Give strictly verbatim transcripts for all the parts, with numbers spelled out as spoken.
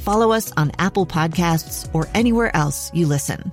Follow us on Apple Podcasts or anywhere else you listen.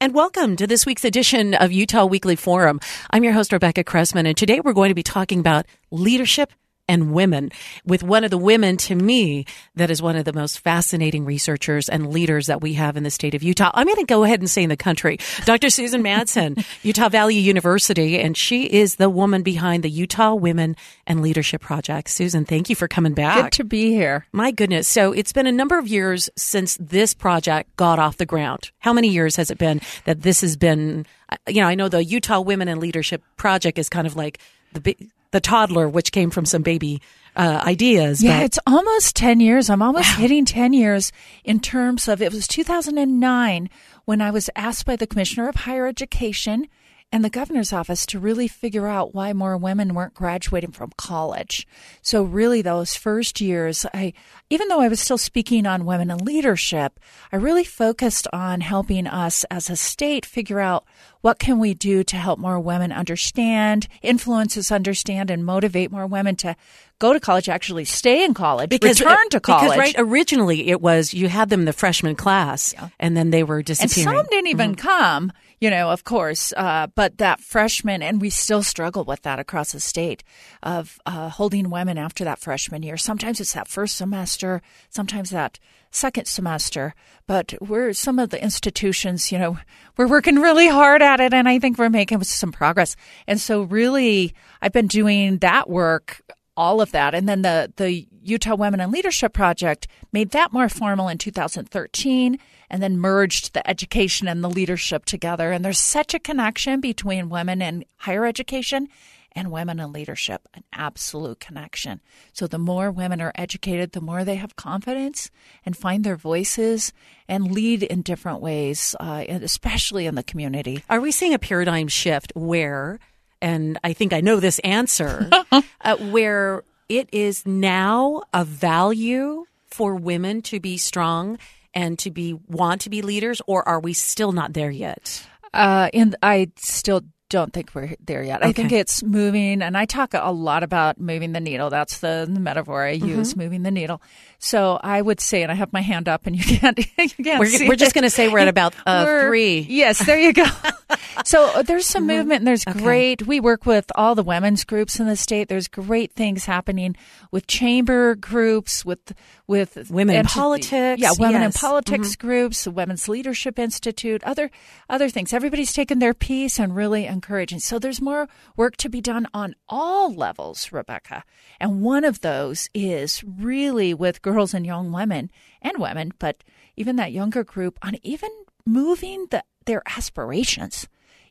And welcome to this week's edition of Utah Weekly Forum. I'm your host, Rebecca Cressman, and today we're going to be talking about leadership and women with one of the women, to me, that is one of the most fascinating researchers and leaders that we have in the state of Utah. I'm going to go ahead and say in the country, Doctor Susan Madsen, Utah Valley University, and she is the woman behind the Utah Women and Leadership Project. Susan, thank you for coming back. Good to be here. My goodness. So it's been a number of years since this project got off the ground. How many years has it been that this has been, you know, I know the Utah Women and Leadership Project is kind of like the big, the toddler, which came from some baby uh, ideas. Yeah, but it's almost ten years. I'm almost wow. hitting ten years in terms of, it was two thousand nine when I was asked by the Commissioner of Higher Education and the governor's office to really figure out why more women weren't graduating from college. So really those first years, I, even though I was still speaking on women in leadership, I really focused on helping us as a state figure out what can we do to help more women understand, influences understand, and motivate more women to go to college, actually stay in college, because, return to college. Because, right, originally it was you had them in the freshman class, yeah. and then they were disappearing. And some didn't even mm-hmm. come, you know, of course, uh, but that freshman, and we still struggle with that across the state, of uh, holding women after that freshman year. Sometimes it's that first semester, sometimes that second semester, but we're some of the institutions, you know, we're working really hard at it, and I think we're making some progress. And so really, I've been doing that work, all of that. And then the, the Utah Women and Leadership Project made that more formal in two thousand thirteen and then merged the education and the leadership together. And there's such a connection between women and higher education and women in leadership, an absolute connection. So the more women are educated, the more they have confidence and find their voices and lead in different ways, uh, especially in the community. Are we seeing a paradigm shift where, and I think I know this answer, uh, where it is now a value for women to be strong and to be want to be leaders, or are we still not there yet? Uh, and I still don't think we're there yet. Okay. I think it's moving, and I talk a lot about moving the needle. That's the, the metaphor I use, mm-hmm. moving the needle. So I would say, and I have my hand up, and you can't, you can't we're, see We're just going to say we're at about uh, we're, three. Yes, there you go. So there's some mm-hmm. movement, and there's okay. great, we work with all the women's groups in the state. There's great things happening with chamber groups, with with women enti- in politics. Yeah, women yes. in politics mm-hmm. groups, the Women's Leadership Institute, other other things. Everybody's taken their piece and really encouraging. So there's more work to be done on all levels, Rebecca. And one of those is really with girls and young women and women, but even that younger group on even moving the, their aspirations,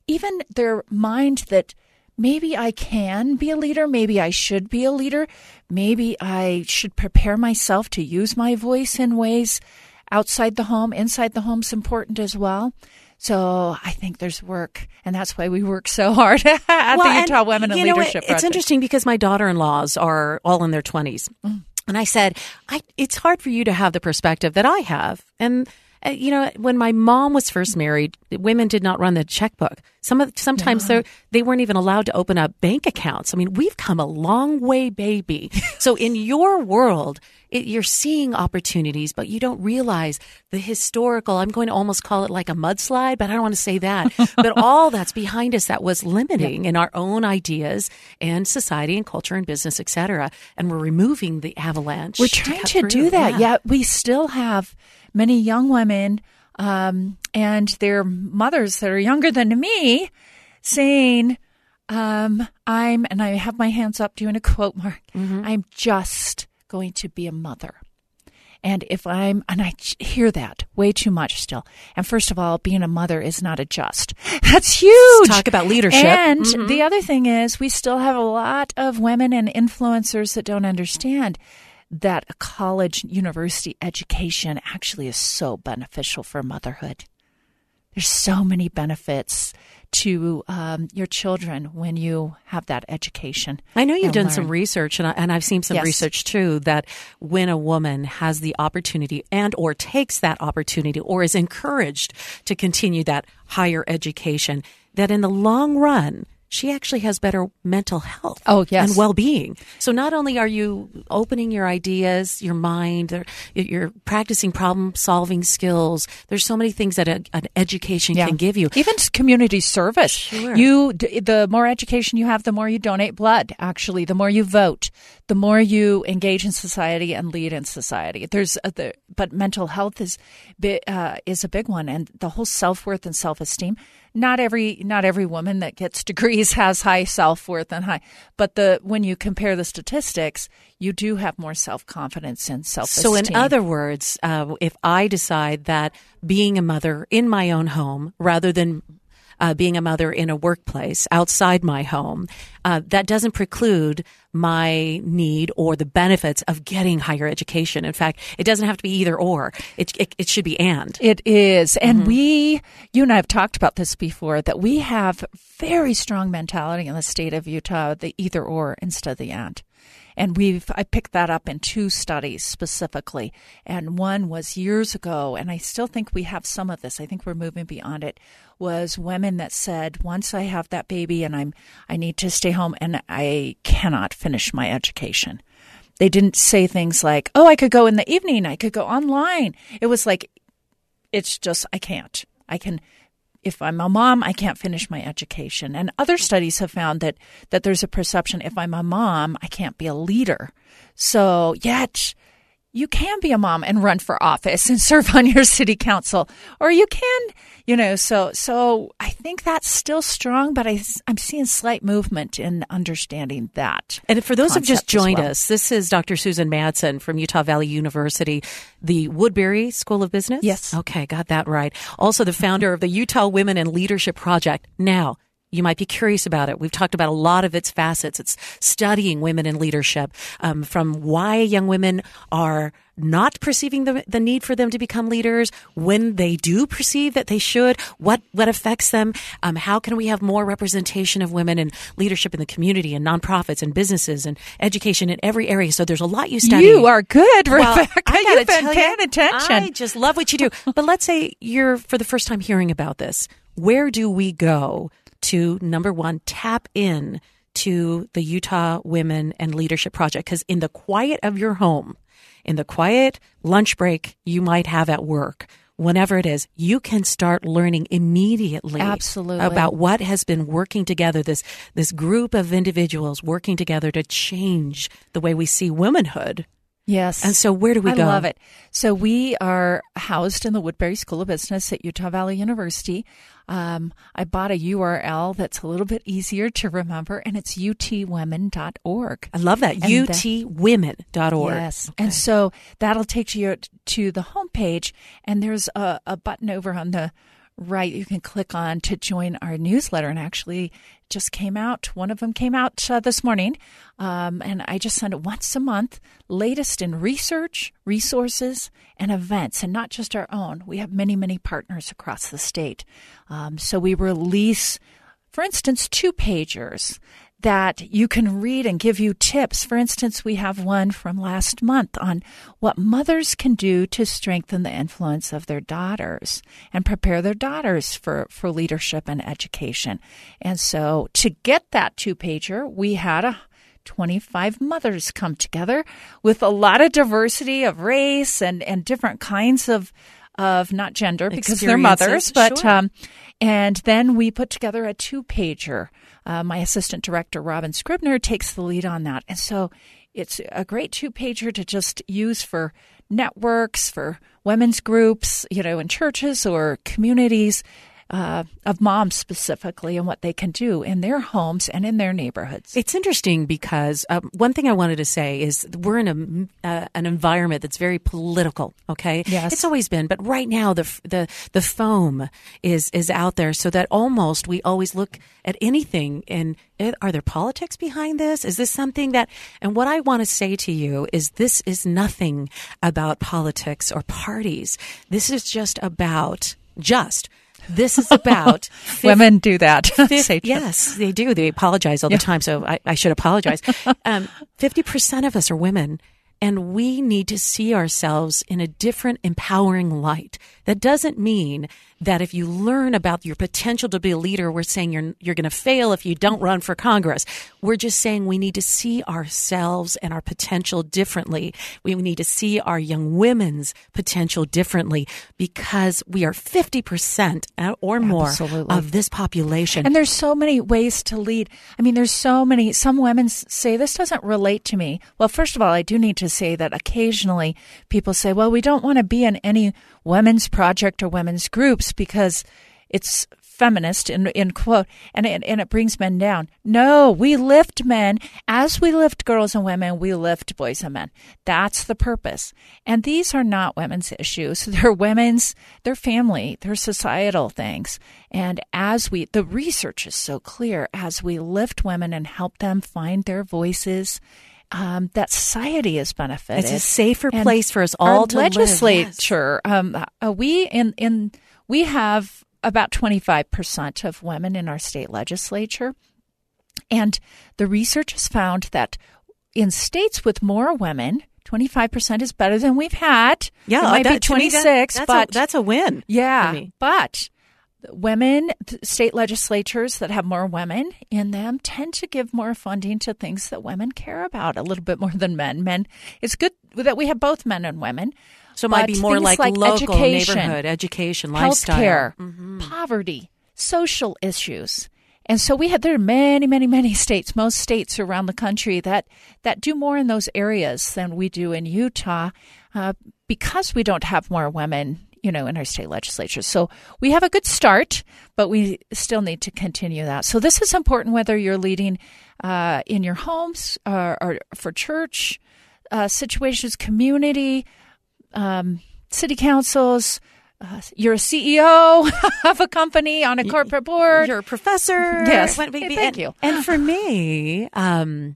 even their mind that maybe I can be a leader, maybe I should be a leader, maybe I should prepare myself to use my voice in ways outside the home, inside the home's important as well. So I think there's work, and that's why we work so hard at well, the Utah and, Women in Leadership Project. It's interesting because my daughter-in-laws are all in their twenties. Mm. And I said, I, it's hard for you to have the perspective that I have. And, uh, you know, when my mom was first married, women did not run the checkbook. Some of, Sometimes yeah. they weren't even allowed to open up bank accounts. I mean, we've come a long way, baby. So in your world, It, you're seeing opportunities, but you don't realize the historical, I'm going to almost call it like a mudslide, but I don't want to say that. But all that's behind us that was limiting yeah. in our own ideas and society and culture and business, et cetera. And we're removing the avalanche. We're trying to, to do that, yeah. yet we still have many young women um, and their mothers that are younger than me saying, um, I'm, and I have my hands up doing a quote mark, mm-hmm. I'm just going to be a mother. And if I'm, and I hear that way too much still. And first of all, being a mother is not a just. That's huge. Let's talk about leadership. And mm-hmm. the other thing is we still have a lot of women and influencers that don't understand that a college university education actually is so beneficial for motherhood. There's so many benefits to um, your children when you have that education. I know you've done learn. some research, and, I, and I've seen some yes. research too, that when a woman has the opportunity and or takes that opportunity or is encouraged to continue that higher education, that in the long run, she actually has better mental health oh, yes. and well-being. So not only are you opening your ideas, your mind, you're practicing problem-solving skills. There's so many things that a, an education yeah. can give you. Even community service. Sure. You, the more education you have, the more you donate blood, actually. The more you vote, the more you engage in society and lead in society. There's a, the, but mental health is uh, is a big one, and the whole self-worth and self-esteem. Not every not every woman that gets degrees has high self-worth and high, but the when you compare the statistics, you do have more self-confidence and self-esteem. So in other words, uh, if I decide that being a mother in my own home rather than uh, being a mother in a workplace outside my home, uh, that doesn't preclude my need or the benefits of getting higher education. In fact, it doesn't have to be either or. It it, it should be and. It is. And mm-hmm. we, you and I have talked about this before, that we have very strong mentality in the state of Utah, the either or instead of the and. And we've, I picked that up in two studies specifically. And one was years ago, and I still think we have some of this. I think we're moving beyond it, was women that said, once I have that baby and I'm, I need to stay home and I cannot finish my education. They didn't say things like, oh, I could go in the evening. I could go online. It was like, it's just, I can't, I can If I'm a mom, I can't finish my education. And other studies have found that that there's a perception, if I'm a mom, I can't be a leader. So yet you can be a mom and run for office and serve on your city council, or you can, you know, so so I think that's still strong, but I, I'm seeing slight movement in understanding that. And for those who have just joined well. us, this is Doctor Susan Madsen from Utah Valley University, the Woodbury School of Business. Yes. Okay, got that right. Also the founder of the Utah Women and Leadership Project. Now, you might be curious about it. We've talked about a lot of its facets. It's studying women in leadership, um, from why young women are not perceiving the, the need for them to become leaders, when they do perceive that they should, what, what affects them, um, how can we have more representation of women in leadership in the community and nonprofits and businesses and education in every area. So there's a lot you study. You are good, well, Rebecca. You've been paying you, attention. I just love what you do. But let's say you're for the first time hearing about this. Where do we go to, number one, tap in to the Utah Women and Leadership Project? Because in the quiet of your home, in the quiet lunch break you might have at work, whenever it is, you can start learning immediately Absolutely. about what has been working together, this this group of individuals working together to change the way we see womanhood. Yes. And so where do we I go? I love it. So we are housed in the Woodbury School of Business at Utah Valley University. Um, I bought a U R L that's a little bit easier to remember, and it's u t women dot org. I love that. And u t women dot org. Yes. Okay. And so that'll take you to the homepage, and there's a, a button over on the right you can click on to join our newsletter. And actually just came out, one of them came out uh, this morning, um, and I just send it once a month, latest in research, resources, and events, and not just our own. We have many, many partners across the state. Um, so we release, for instance, two-pagers that you can read and give you tips. For instance, we have one from last month on what mothers can do to strengthen the influence of their daughters and prepare their daughters for, for leadership and education. And so to get that two-pager, we had a twenty-five mothers come together with a lot of diversity of race and, and different kinds of of not gender because they're mothers, but sure. um, and then we put together a two-pager. Uh, my assistant director, Robin Scribner, takes the lead on that. And so it's a great two-pager to just use for networks, for women's groups, you know, in churches or communities uh, of moms specifically, and what they can do in their homes and in their neighborhoods. It's interesting because uh, one thing I wanted to say is we're in a, uh, an environment that's very political. Okay, yes, it's always been, but right now the the the foam is is out there, so that almost we always look at anything and are there politics behind this? Is this something that? And what I want to say to you is this is nothing about politics or parties. This is just about just. This is about fifth, women do that. fifth, yes, they do. They apologize all the yeah. time. So I, I should apologize. Um, fifty percent of us are women, and we need to see ourselves in a different, empowering light. That doesn't mean that if you learn about your potential to be a leader, we're saying you're you're going to fail if you don't run for Congress. We're just saying we need to see ourselves and our potential differently. We need to see our young women's potential differently because we are fifty percent or more Absolutely. Of this population. And there's so many ways to lead. I mean, there's so many. Some women say, this doesn't relate to me. Well, first of all, I do need to say that occasionally people say, well, we don't want to be in any women's project or women's groups because it's feminist, in, in quote, and, and, and it brings men down. No, we lift men. As we lift girls and women, we lift boys and men. That's the purpose. And these are not women's issues. They're women's, they're family, they're societal things. And as we, the research is so clear, as we lift women and help them find their voices, Um, that society is benefited. It's a safer place and for us all to legislature, live. Legislature, yes. um, uh, we in in we have about twenty-five percent of women in our state legislature, and the research has found that in states with more women, twenty-five percent is better than we've had. Yeah, it might that, be twenty-six, that, that's but a, that's a win. Yeah, for me. But women, state legislatures that have more women in them tend to give more funding to things that women care about a little bit more than men. Men, it's good that we have both men and women. So it might be more like, like local education, neighborhood, education, lifestyle, healthcare, mm-hmm. poverty, social issues. And so we had there are many, many, many states, most states around the country that, that do more in those areas than we do in Utah uh, because we don't have more women, you know, in our state legislature. So we have a good start, but we still need to continue that. So this is important whether you're leading uh, in your homes or, or for church uh, situations, community, um, city councils. Uh, you're a C E O of a company on a corporate board. You're a professor. Yes. Hey, thank and, you. And for me, um,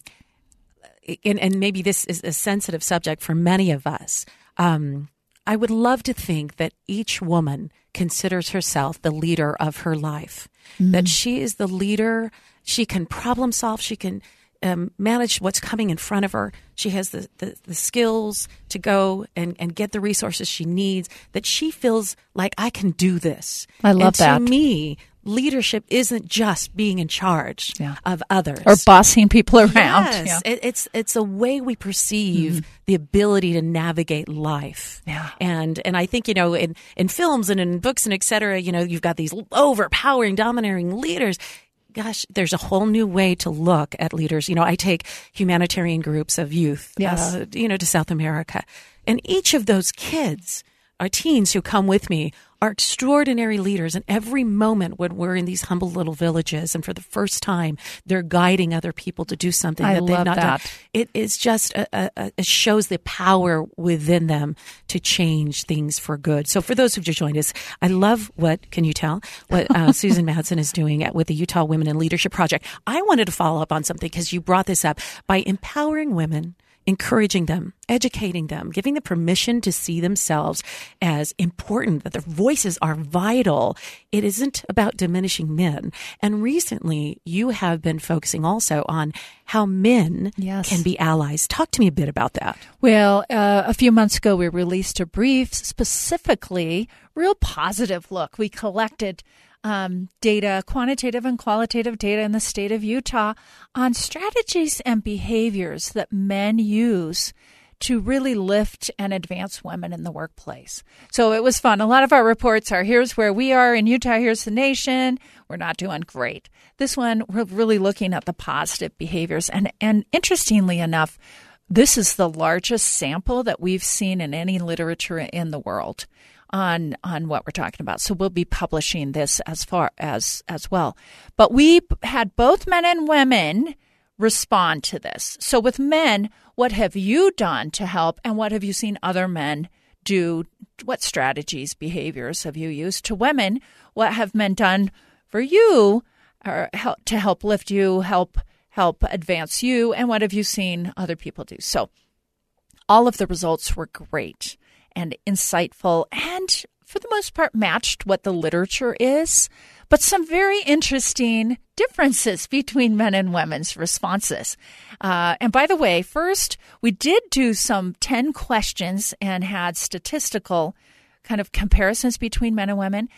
and, and maybe this is a sensitive subject for many of us, um, I would love to think that each woman considers herself the leader of her life, mm-hmm. that she is the leader. She can problem solve. She can um, manage what's coming in front of her. She has the, the, the skills to go and, and get the resources she needs, that she feels like I can do this. I love and that. To me, leadership isn't just being in charge yeah. of others. Or bossing people around. Yes, yeah. it, it's it's a way we perceive mm-hmm. the ability to navigate life. Yeah. And and I think, you know, in, in films and in books and et cetera, you know, you've got these overpowering, domineering leaders. Gosh, there's a whole new way to look at leaders. You know, I take humanitarian groups of youth, yes. uh, you know, to South America. And each of those kids, our teens who come with me, are extraordinary leaders. And every moment when we're in these humble little villages and for the first time, they're guiding other people to do something I that they've not that. Done. It is just, a, a, it shows the power within them to change things for good. So for those who've just joined us, I love what, can you tell, what uh, Susan Madsen is doing at, with the Utah Women and Leadership Project. I wanted to follow up on something because you brought this up by empowering women, encouraging them, educating them, giving them permission to see themselves as important, that their voices are vital. It isn't about diminishing men. And recently, you have been focusing also on how men yes. can be allies. Talk to me a bit about that. Well, uh, a few months ago, we released a brief, specifically, real positive look. We collected Um, data, quantitative and qualitative data in the state of Utah on strategies and behaviors that men use to really lift and advance women in the workplace. So it was fun. A lot of our reports are, here's where we are in Utah, here's the nation. We're not doing great. This one, we're really looking at the positive behaviors. And, and interestingly enough, This is the largest sample that we've seen in any literature in the world on on what we're talking about. So we'll be publishing this as far as as well. But we had both men and women respond to this. So with men, what have you done to help, and what have you seen other men do? What strategies, behaviors have you used? To women, what have men done for you or help, to help lift you, help help advance you, and what have you seen other people do? So all of the results were great and insightful and, for the most part, matched what the literature is, but some very interesting differences between men and women's responses. Uh, and by the way, first, we did do some ten questions and had statistical kind of comparisons between men and women.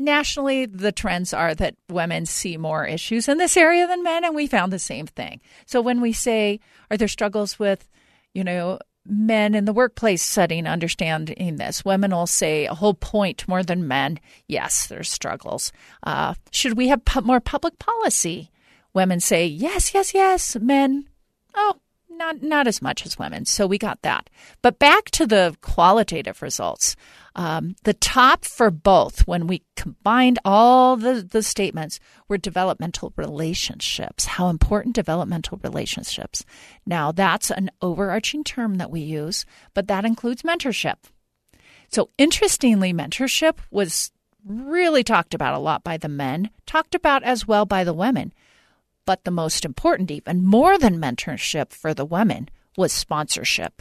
Nationally, the trends are that women see more issues in this area than men, and we found the same thing. So when we say, are there struggles with, you know, men in the workplace setting understanding this, women will say a whole point more than men. Yes, there's struggles. Uh, should we have pu- more public policy? Women say, yes, yes, yes. Men, oh, not not as much as women. So we got that. But back to the qualitative results. Um, the top for both, when we combined all the, the statements, were developmental relationships. How important developmental relationships. Now, that's an overarching term that we use, but that includes mentorship. So interestingly, mentorship was really talked about a lot by the men, talked about as well by the women. But the most important, even more than mentorship for the women, was sponsorship.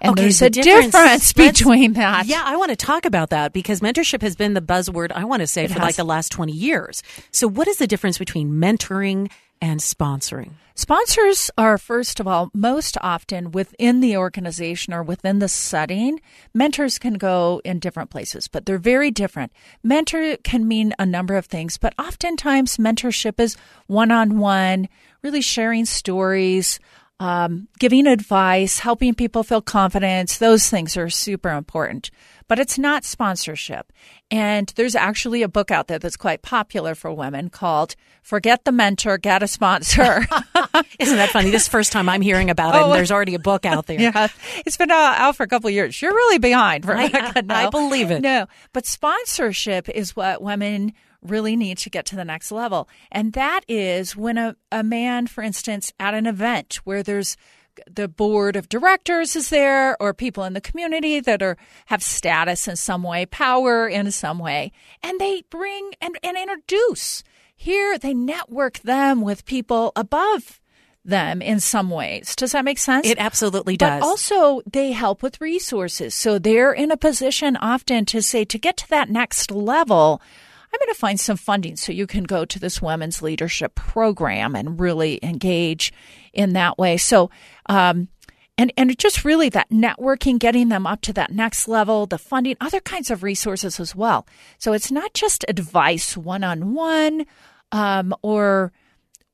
And okay, there's a the difference, difference between that. Yeah, I want to talk about that because mentorship has been the buzzword, I want to say, it for has. like the last twenty years. So what is the difference between mentoring and sponsoring? Sponsors are, first of all, most often within the organization or within the setting. Mentors can go in different places, but they're very different. Mentor can mean a number of things, but oftentimes mentorship is one-on-one, really sharing stories, Um, giving advice, helping people feel confidence. Those things are super important, but it's not sponsorship. And there's actually a book out there that's quite popular for women called Forget the Mentor, Get a Sponsor. Isn't that funny? This is the first time I'm hearing about it, oh, and there's already a book out there. Yeah, it's been out for a couple of years. You're really behind, Rebecca. I, I, no. I believe it. No, but sponsorship is what women really need to get to the next level. And that is when a, a man, for instance, at an event where there's the board of directors is there, or people in the community that are have status in some way, power in some way, and they bring and, and introduce. Here, they network them with people above them in some ways. Does that make sense? It absolutely does. But also, they help with resources. So they're in a position often to say, to get to that next level, I'm going to find some funding so you can go to this women's leadership program and really engage in that way. So, um, and, and just really that networking, getting them up to that next level, the funding, other kinds of resources as well. So it's not just advice one-on-one um, or,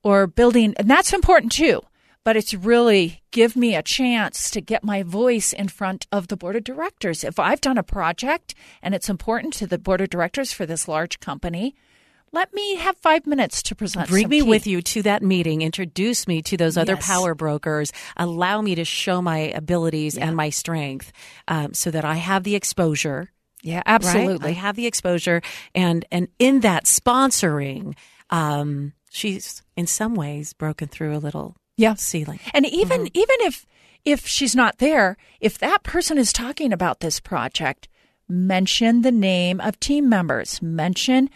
or building, and that's important too. But it's really give me a chance to get my voice in front of the board of directors. If I've done a project and it's important to the board of directors for this large company, let me have five minutes to present. Bring me key. with you to that meeting. Introduce me to those other yes. power brokers. Allow me to show my abilities yeah. and my strength um, so that I have the exposure. Yeah, absolutely. Right? I have the exposure. And, and in that sponsoring, um, she's in some ways broken through a little. Yeah, ceiling. And even mm-hmm. even if if she's not there, if that person is talking about this project, mention the name of team members. Mention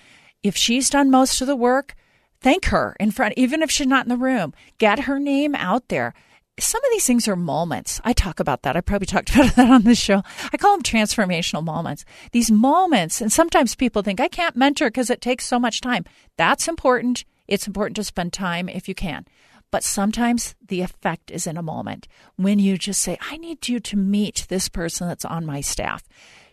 if she's done most of the work, thank her in front, even if she's not in the room. Get her name out there. Some of these things are moments. I talk about that. I probably talked about that on this show. I call them transformational moments. These moments, and sometimes people think, I can't mentor because it takes so much time. That's important. It's important to spend time if you can. But sometimes the effect is in a moment when you just say, I need you to meet this person that's on my staff.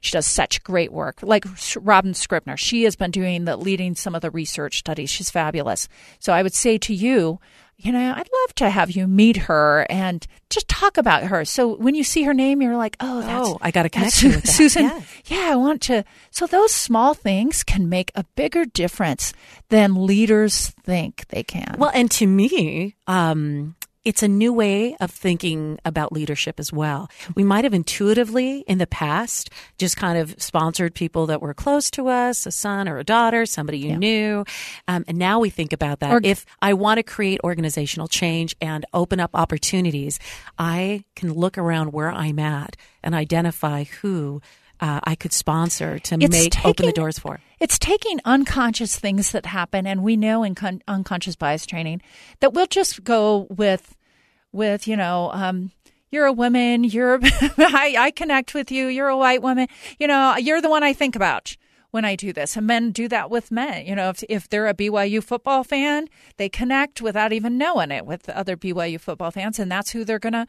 She does such great work. Like Robin Scribner, she has been doing the leading some of the research studies. She's fabulous. So I would say to you, you know, I'd love to have you meet her and just talk about her. So when you see her name, you're like, oh, that's, oh I got a connection with that. Susan, yes. yeah, I want to. So those small things can make a bigger difference than leaders think they can. Well, and to me, um, it's a new way of thinking about leadership as well. We might have intuitively in the past just kind of sponsored people that were close to us, a son or a daughter, somebody you yeah. knew. Um, and now we think about that. Or- if I want to create organizational change and open up opportunities, I can look around where I'm at and identify who Uh, I could sponsor to it's make taking, open the doors for. It's taking unconscious things that happen, and we know in con- unconscious bias training that we'll just go with, with you know, um, you're a woman, you're I, I connect with you, you're a white woman, you know, you're the one I think about when I do this. And men do that with men. You know, if if they're a B Y U football fan, they connect without even knowing it with other B Y U football fans, and that's who they're gonna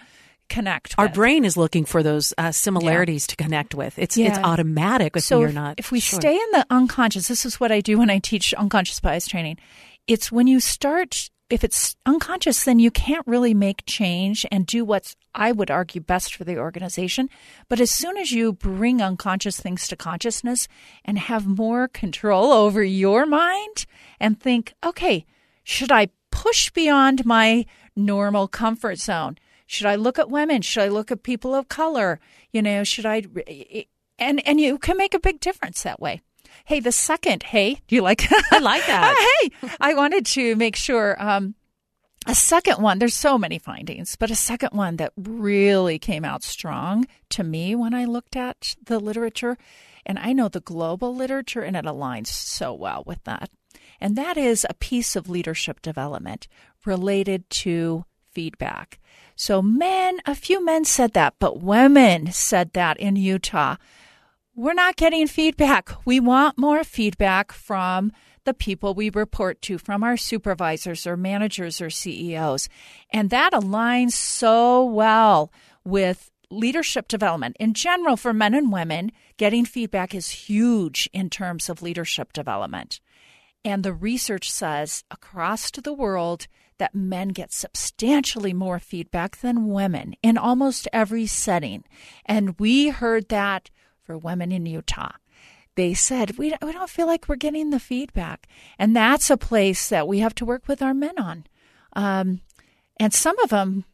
connect with. Our brain is looking for those uh, similarities yeah. to connect with. It's yeah. it's automatic if so you're not if we sure. stay in the unconscious. This is what I do when I teach unconscious bias training. It's when you start, if it's unconscious, then you can't really make change and do what's, I would argue, best for the organization. But as soon as you bring unconscious things to consciousness and have more control over your mind and think, okay, should I push beyond my normal comfort zone? Should I look at women? Should I look at people of color? You know, should I? And and you can make a big difference that way. Hey, the second, hey, do you like that? I like that. Hey, I wanted to make sure um, a second one. There's so many findings, but a second one that really came out strong to me when I looked at the literature. And I know the global literature, and it aligns so well with that. And that is a piece of leadership development related to feedback. So men, a few men said that, but women said that in Utah. We're not getting feedback. We want more feedback from the people we report to, from our supervisors or managers or C E Os. And that aligns so well with leadership development. In general, for men and women, getting feedback is huge in terms of leadership development. And the research says across the world that men get substantially more feedback than women in almost every setting. And we heard that for women in Utah. They said, we we don't feel like we're getting the feedback. And that's a place that we have to work with our men on. Um, and some of them,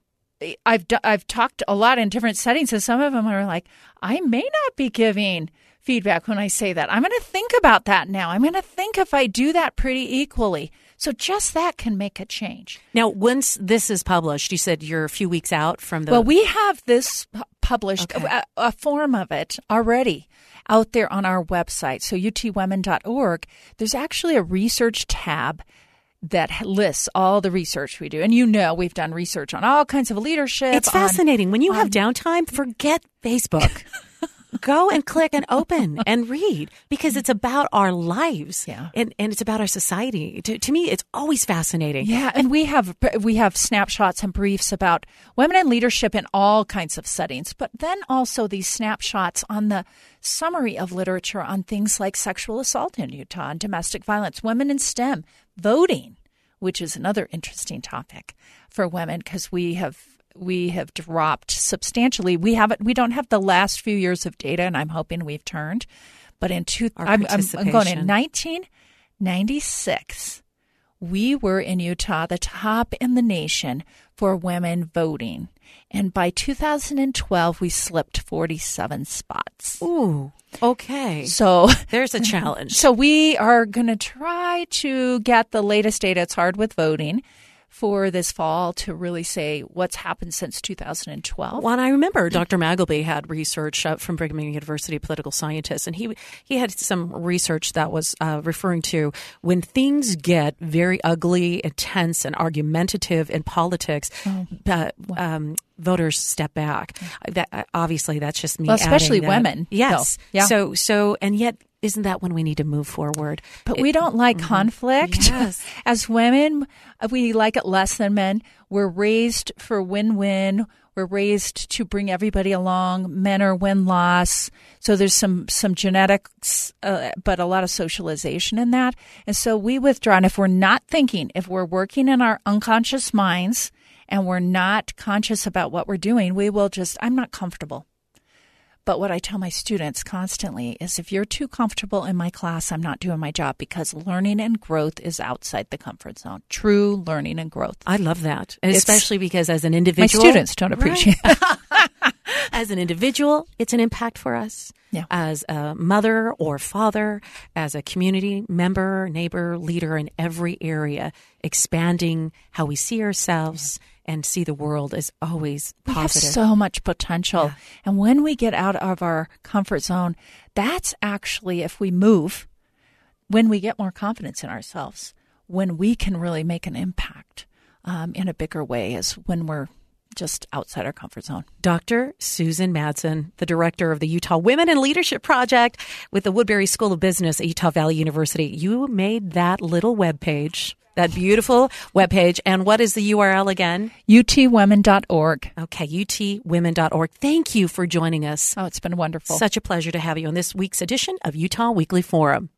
I've, I've talked a lot in different settings, and some of them are like, I may not be giving feedback when I say that. I'm going to think about that now. I'm going to think if I do that pretty equally. So just that can make a change. Now, once this is published, you said you're a few weeks out from the... Well, we have this published, okay. a, a form of it already out there on our website. So U T women dot org, there's actually a research tab that lists all the research we do. And you know we've done research on all kinds of leadership. It's fascinating. On, when you on, have downtime, forget Facebook. Go and click and open and read, because it's about our lives yeah. and, and it's about our society. To, to me, it's always fascinating. Yeah, and we have we have snapshots and briefs about women and leadership in all kinds of settings, but then also these snapshots on the summary of literature on things like sexual assault in Utah and domestic violence, women in STEM, voting, which is another interesting topic for women, because we have We have dropped substantially. We haven't. We don't have the last few years of data, and I'm hoping we've turned. But in two, I'm, I'm, I'm going in nineteen ninety-six. We were in Utah the top in the nation for women voting, and by two thousand twelve, we slipped forty-seven spots. Ooh, okay. So there's a challenge. So we are going to try to get the latest data. It's hard with voting for this fall to really say what's happened since two thousand twelve. Well, and I remember Doctor Magleby had research from Brigham Young University, political scientist, and he he had some research that was uh, referring to when things get very ugly and tense and argumentative in politics, oh, uh, wow. um, voters step back. That, obviously, that's just me well, especially adding women. That. Yes. So, yeah. so, so, and yet... Isn't that when we need to move forward? But it, we don't like mm-hmm. conflict. Yes. As women, we like it less than men. We're raised for win-win. We're raised to bring everybody along. Men are win-loss. So there's some, some genetics, uh, but a lot of socialization in that. And so we withdraw. And if we're not thinking, if we're working in our unconscious minds and we're not conscious about what we're doing, we will just, I'm not comfortable. But what I tell my students constantly is, if you're too comfortable in my class, I'm not doing my job, because learning and growth is outside the comfort zone. True learning and growth. I love that. And especially because as an individual. My students don't appreciate right. it. As an individual, it's an impact for us. Yeah. As a mother or father, as a community member, neighbor, leader in every area, expanding how we see ourselves yeah. and see the world is always positive. We have so much potential. Yeah. And when we get out of our comfort zone, that's actually, if we move, when we get more confidence in ourselves, when we can really make an impact um, in a bigger way, is when we're just outside our comfort zone. Doctor Susan Madsen, the director of the Utah Women and Leadership Project with the Woodbury School of Business at Utah Valley University. You made that little webpage, that beautiful webpage. And what is the U R L again? U T women dot org. Okay, U T women dot org. Thank you for joining us. Oh, it's been wonderful. Such a pleasure to have you on this week's edition of Utah Weekly Forum.